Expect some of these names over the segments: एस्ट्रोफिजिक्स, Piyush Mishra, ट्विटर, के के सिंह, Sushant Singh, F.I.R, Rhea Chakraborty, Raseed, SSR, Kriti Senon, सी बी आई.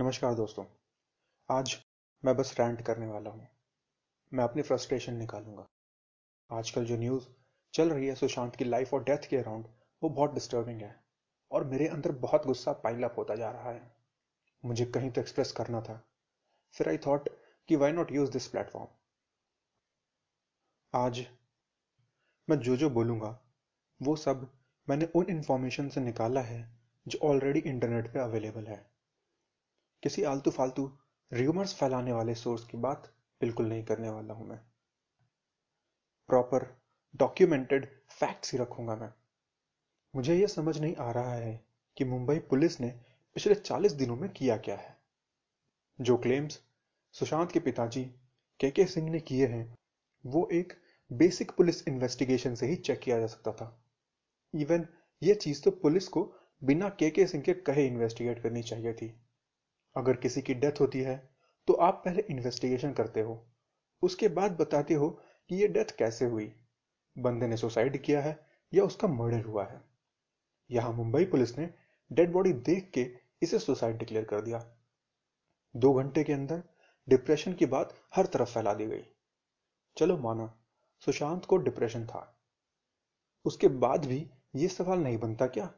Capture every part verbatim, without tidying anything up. नमस्कार दोस्तों, आज मैं बस रैंट करने वाला हूँ। मैं अपनी फ्रस्ट्रेशन निकालूंगा। आजकल जो न्यूज़ चल रही है सुशांत की लाइफ और डेथ के अराउंड, वो बहुत डिस्टर्बिंग है और मेरे अंदर बहुत गुस्सा पाइल अप होता जा रहा है। मुझे कहीं तो एक्सप्रेस करना था, फिर आई थॉट कि why not use this platform. आज मैं जो जो बोलूँगा वो सब मैंने उन इंफॉर्मेशन से निकाला है जो ऑलरेडी इंटरनेट पर अवेलेबल है। किसी आलतू फालतू र्यूमर्स फैलाने वाले सोर्स की बात बिल्कुल नहीं करने वाला हूं। मैं प्रॉपर डॉक्यूमेंटेड फैक्ट्स ही रखूंगा। मैं मुझे यह समझ नहीं आ रहा है कि मुंबई पुलिस ने पिछले चालीस दिनों में किया क्या है। जो क्लेम्स सुशांत के पिताजी के के सिंह ने किए हैं वो एक बेसिक पुलिस इन्वेस्टिगेशन से ही चेक किया जा सकता था। इवन यह चीज तो पुलिस को बिना के के सिंह के कहे इन्वेस्टिगेट करनी चाहिए थी। अगर किसी की डेथ होती है तो आप पहले इन्वेस्टिगेशन करते हो, उसके बाद बताते हो कि ये डेथ कैसे हुई, बंदे ने सुसाइड किया है या उसका मर्डर हुआ है। यहाँ मुंबई पुलिस ने डेड बॉडी देख के इसे सुसाइड डिक्लेयर कर दिया। दो घंटे के अंदर डिप्रेशन की बात हर तरफ फैला दी गई। चलो माना सुशांत को डिप्रेशन था, उसके बाद भी ये सवाल नहीं बनता क्या,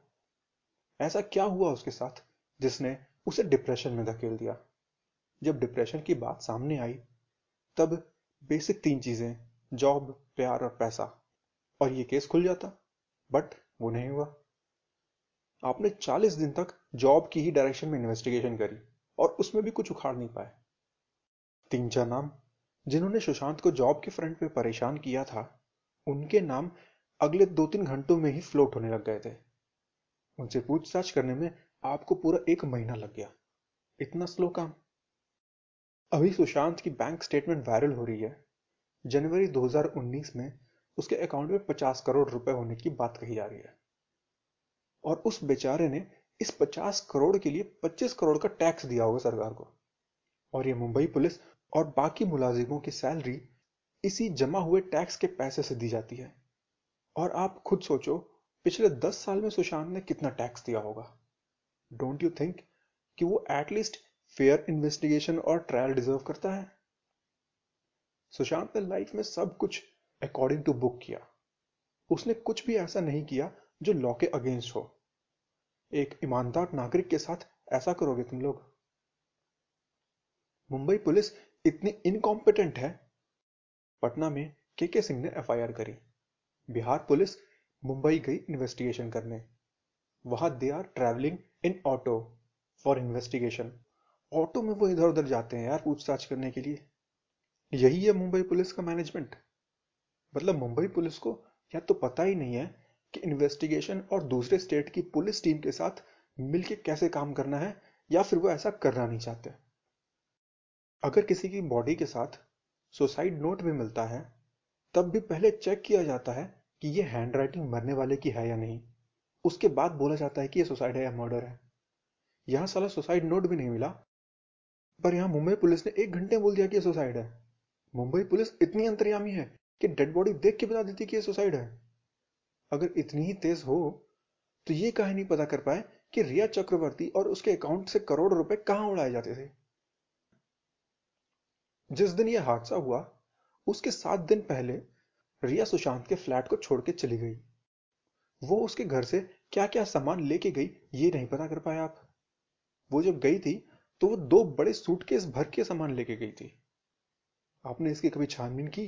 ऐसा क्या हुआ उसके साथ जिसने उसे डिप्रेशन में धकेल दिया। जब डिप्रेशन की बात सामने आई तब बेसिक तीन चीजें, जॉब, प्यार और पैसा, और ये केस खुल जाता, बट वो नहीं हुआ। आपने चालीस दिन तक जॉब की ही डायरेक्शन में इन्वेस्टिगेशन करी और उसमें भी कुछ उखाड़ नहीं पाए। तीन चार नाम जिन्होंने सुशांत को जॉब के फ्रंट पे परेशान किया था, उनके नाम अगले दो तीन घंटों में ही फ्लोट होने लग गए थे। उनसे पूछताछ करने में आपको पूरा एक महीना लग गया। इतना स्लो काम। अभी सुशांत की बैंक स्टेटमेंट वायरल हो रही है। जनवरी दो हज़ार उन्नीस में उसके अकाउंट में पचास करोड़ रुपए होने की बात कही जा रही है और उस बेचारे ने इस पचास करोड़ के लिए पच्चीस करोड़ का टैक्स दिया होगा सरकार को। और ये मुंबई पुलिस और बाकी मुलाजिमों की सैलरी इसी जमा हुए टैक्स के पैसे से दी जाती है। और आप खुद सोचो पिछले दस साल में सुशांत ने कितना टैक्स दिया होगा। डोंट यू थिंक कि वो एटलीस्ट फेयर इन्वेस्टिगेशन और ट्रायल डिजर्व करता है। सुशांत ने लाइफ में सब कुछ अकॉर्डिंग टू बुक किया। उसने कुछ भी ऐसा नहीं किया जो लॉ के अगेंस्ट हो। एक ईमानदार नागरिक के साथ ऐसा करोगे तुम लोग? मुंबई पुलिस इतनी इनकॉम्पिटेंट है। पटना में के के सिंह ने एफ आई आर करी। बिहार पुलिस मुंबई गई इन्वेस्टिगेशन करने। वहां they are travelling in auto for investigation. Auto में वो इधर उधर जाते हैं यार पूछताछ करने के लिए। यही है मुंबई पुलिस का मैनेजमेंट। मतलब मुंबई पुलिस को या तो पता ही नहीं है कि इन्वेस्टिगेशन और दूसरे स्टेट की पुलिस टीम के साथ मिलके कैसे काम करना है, या फिर वो ऐसा करना नहीं चाहते। अगर किसी की बॉडी के साथ सुसाइड नोट भी मिलता है तब भी पहले चेक किया जाता है कि ये हैंड राइटिंग मरने वाले की है या नहीं, उसके बाद बोला जाता है कि ये सुसाइड है या मर्डर है। यहां साला सुसाइड नोट भी नहीं मिला, पर यहां मुंबई पुलिस ने एक घंटे में बोल दिया कि ये सुसाइड है। मुंबई पुलिस इतनी अंतर्यामी है कि डेड बॉडी देख के बता देती कि ये सुसाइड है। अगर इतनी ही तेज हो तो ये कहीं नहीं पता कर पाए कि रिया चक्रवर्ती और उसके अकाउंट से करोड़ रुपए कहां उड़ाए जाते थे। जिस दिन यह हादसा हुआ उसके सात दिन पहले रिया सुशांत के फ्लैट को छोड़ के चली गई। वो उसके घर से क्या क्या सामान लेके गई ये नहीं पता कर पाए आप। वो जब गई थी तो वो दो बड़े सूटकेस भर के सामान लेके गई थी। आपने इसकी कभी छानबीन की?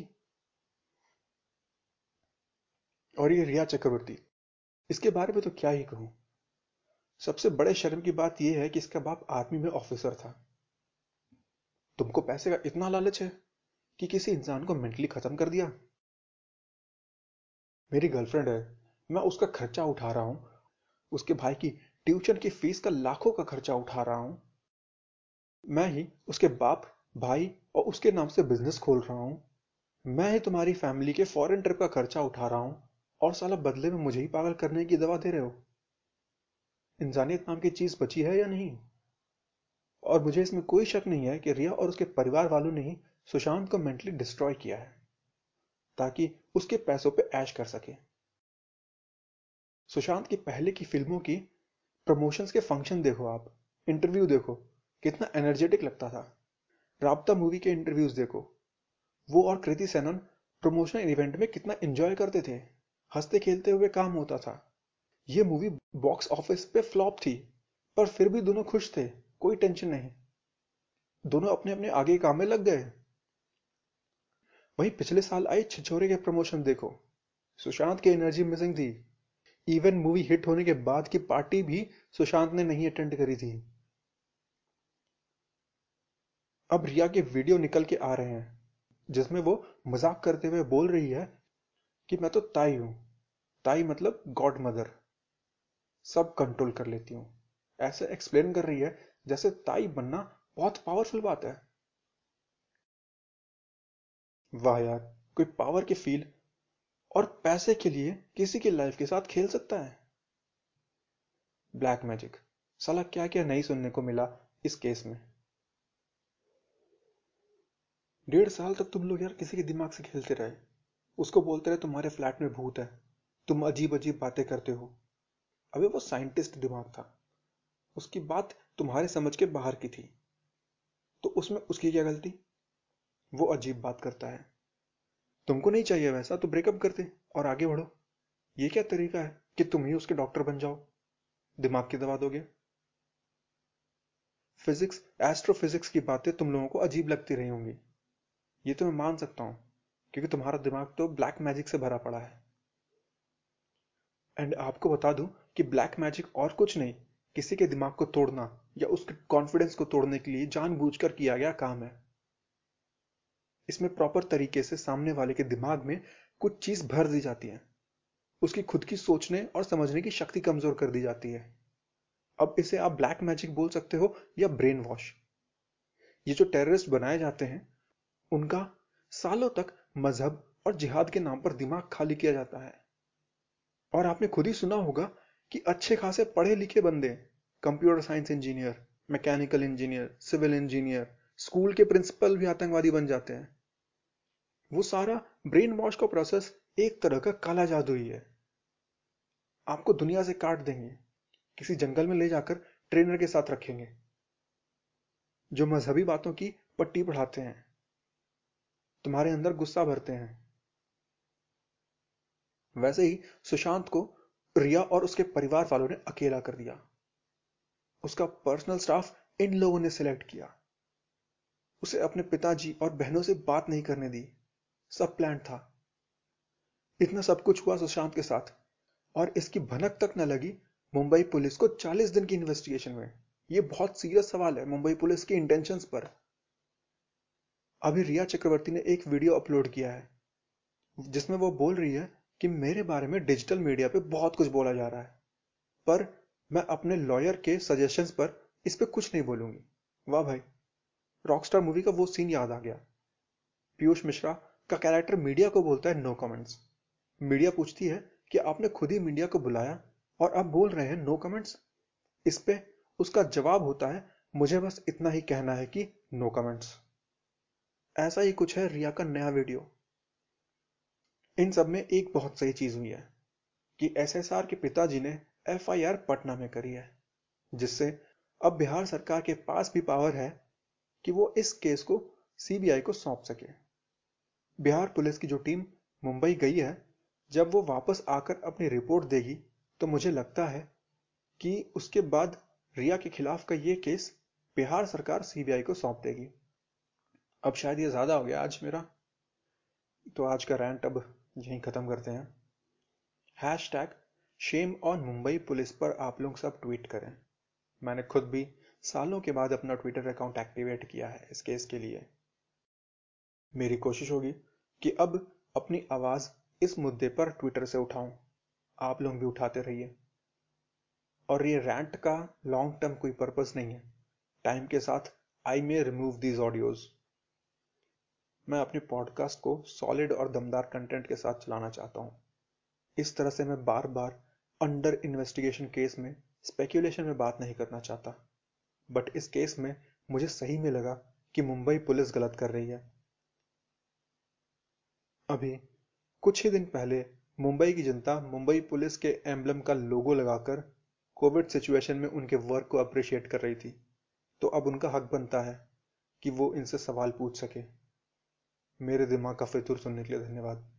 और ये रिया चक्रवर्ती, इसके बारे में तो क्या ही कहूं। सबसे बड़े शर्म की बात ये है कि इसका बाप आर्मी में ऑफिसर था। तुमको पैसे का इतना लालच है कि किसी इंसान को मेंटली खत्म कर दिया। मेरी गर्लफ्रेंड है, मैं उसका खर्चा उठा रहा हूं, उसके भाई की ट्यूशन की फीस का लाखों का खर्चा उठा रहा हूं। मैं ही उसके बाप, भाई और उसके नाम से बिजनेस खोल रहा हूं। मैं ही तुम्हारी फैमिली के फॉरेन ट्रिप का खर्चा उठा रहा हूं और साला बदले में मुझे ही पागल करने की दवा दे रहे हो। इंसानियत नाम की चीज बची है या नहीं? और मुझे इसमें कोई शक नहीं है कि रिया और उसके परिवार वालों ने ही सुशांत को मेंटली डिस्ट्रॉय किया है ताकि उसके पैसों पर ऐश कर सके। सुशांत की पहले की फिल्मों की प्रमोशंस के फंक्शन देखो आप, इंटरव्यू देखो, कितना एनर्जेटिक लगता था। राब्ता मूवी के इंटरव्यूज देखो, वो और कृति सेनन प्रमोशनल इवेंट में कितना एंजॉय करते थे, हंसते खेलते हुए काम होता था। ये मूवी बॉक्स ऑफिस पे फ्लॉप थी, पर फिर भी दोनों खुश थे, कोई टेंशन नहीं, दोनों अपने अपने आगे काम में लग गए। वहीं पिछले साल आई छिछोरे के प्रमोशन देखो, सुशांत की एनर्जी मिसिंग थी। इवन मूवी हिट होने के बाद की पार्टी भी सुशांत ने नहीं अटेंड करी थी। अब रिया के वीडियो निकल के आ रहे हैं जिसमें वो मजाक करते हुए बोल रही है कि मैं तो ताई हूं, ताई मतलब गॉड मदर, सब कंट्रोल कर लेती हूं। ऐसे एक्सप्लेन कर रही है जैसे ताई बनना बहुत पावरफुल बात है। वाह यार, कोई पावर के फील और पैसे के लिए किसी की लाइफ के साथ खेल सकता है। ब्लैक मैजिक, साला क्या क्या नहीं सुनने को मिला इस केस में। डेढ़ साल तक तुम लोग यार किसी के दिमाग से खेलते रहे, उसको बोलते रहे तुम्हारे फ्लैट में भूत है, तुम अजीब अजीब बातें करते हो। अबे वो साइंटिस्ट दिमाग था, उसकी बात तुम्हारे समझ के बाहर की थी, तो उसमें उसकी क्या गलती। वो अजीब बात करता है, तुमको नहीं चाहिए वैसा तो ब्रेकअप करते और आगे बढ़ो। ये क्या तरीका है कि तुम ही उसके डॉक्टर बन जाओ, दिमाग की दवा दोगे। फिजिक्स एस्ट्रोफिजिक्स की बातें तुम लोगों को अजीब लगती रही होंगी, ये तो मैं मान सकता हूं, क्योंकि तुम्हारा दिमाग तो ब्लैक मैजिक से भरा पड़ा है। एंड आपको बता दूं कि ब्लैक मैजिक और कुछ नहीं, किसी के दिमाग को तोड़ना या उसके कॉन्फिडेंस को तोड़ने के लिए जानबूझकर किया गया काम है। इसमें प्रॉपर तरीके से सामने वाले के दिमाग में कुछ चीज भर दी जाती है, उसकी खुद की सोचने और समझने की शक्ति कमजोर कर दी जाती है। अब इसे आप ब्लैक मैजिक बोल सकते हो या ब्रेन वॉश। ये जो टेररिस्ट बनाए जाते हैं उनका सालों तक मजहब और जिहाद के नाम पर दिमाग खाली किया जाता है। और आपने खुद ही सुना होगा कि अच्छे खासे पढ़े लिखे बंदे, computer science engineer, mechanical engineer, civil engineer, school के प्रिंसिपल भी आतंकवादी बन जाते हैं। वो सारा ब्रेन वॉश का प्रोसेस एक तरह का काला जादू ही है। आपको दुनिया से काट देंगे, किसी जंगल में ले जाकर ट्रेनर के साथ रखेंगे, जो मजहबी बातों की पट्टी पढ़ाते हैं, तुम्हारे अंदर गुस्सा भरते हैं। वैसे ही सुशांत को रिया और उसके परिवार वालों ने अकेला कर दिया, उसका पर्सनल स्टाफ इन लोगों ने सिलेक्ट किया, उसे अपने पिताजी और बहनों से बात नहीं करने दी, सब प्लान था। इतना सब कुछ हुआ सुशांत के साथ और इसकी भनक तक न लगी मुंबई पुलिस को चालीस दिन की इन्वेस्टिगेशन में। यह बहुत सीरियस सवाल है मुंबई पुलिस की इंटेंशंस पर। अभी रिया चक्रवर्ती ने एक वीडियो अपलोड किया है जिसमें वो बोल रही है कि मेरे बारे में डिजिटल मीडिया पे बहुत कुछ बोला जा रहा है, पर मैं अपने लॉयर के सजेशंस पर इस पे कुछ नहीं बोलूंगी। वाह भाई, रॉकस्टार मूवी का वो सीन याद आ गया। पीयूष मिश्रा का कैरेक्टर मीडिया को बोलता है नो कमेंट्स। मीडिया पूछती है कि आपने खुद ही मीडिया को बुलाया और आप बोल रहे हैं नो कमेंट्स। इस पे उसका जवाब होता है मुझे बस इतना ही कहना है कि नो कमेंट्स। ऐसा ही कुछ है रिया का नया वीडियो। इन सब में एक बहुत सही चीज हुई है कि एस एस आर के पिताजी ने एफ आई आर पटना में करी है, जिससे अब बिहार सरकार के पास भी पावर है कि वो इस केस को सी बी आई को सौंप सके। बिहार पुलिस की जो टीम मुंबई गई है, जब वो वापस आकर अपनी रिपोर्ट देगी तो मुझे लगता है कि उसके बाद रिया के खिलाफ का ये केस बिहार सरकार सी बी आई को सौंप देगी। अब शायद ये ज्यादा हो गया आज मेरा, तो आज का रैंट अब यहीं खत्म करते हैं। Hashtag shame on Mumbai police पर आप लोग सब ट्वीट करें। मैंने खुद भी सालों के बाद अपना ट्विटर अकाउंट एक्टिवेट किया है इस केस के लिए। मेरी कोशिश होगी कि अब अपनी आवाज इस मुद्दे पर ट्विटर से उठाऊं, आप लोग भी उठाते रहिए। और ये रैंट का लॉन्ग टर्म कोई पर्पस नहीं है, टाइम के साथ I may remove these audios. मैं अपने पॉडकास्ट को सॉलिड और दमदार कंटेंट के साथ चलाना चाहता हूँ। इस तरह से मैं बार बार अंडर इन्वेस्टिगेशन केस में स्पेक्यूलेशन में बात नहीं करना चाहता, बट इस केस में मुझे सही में लगा कि मुंबई पुलिस गलत कर रही है। अभी कुछ ही दिन पहले मुंबई की जनता मुंबई पुलिस के एम्बलम का लोगो लगाकर कोविड सिचुएशन में उनके वर्क को अप्रिशिएट कर रही थी, तो अब उनका हक बनता है कि वो इनसे सवाल पूछ सके। मेरे दिमाग का फितूर सुनने के लिए धन्यवाद।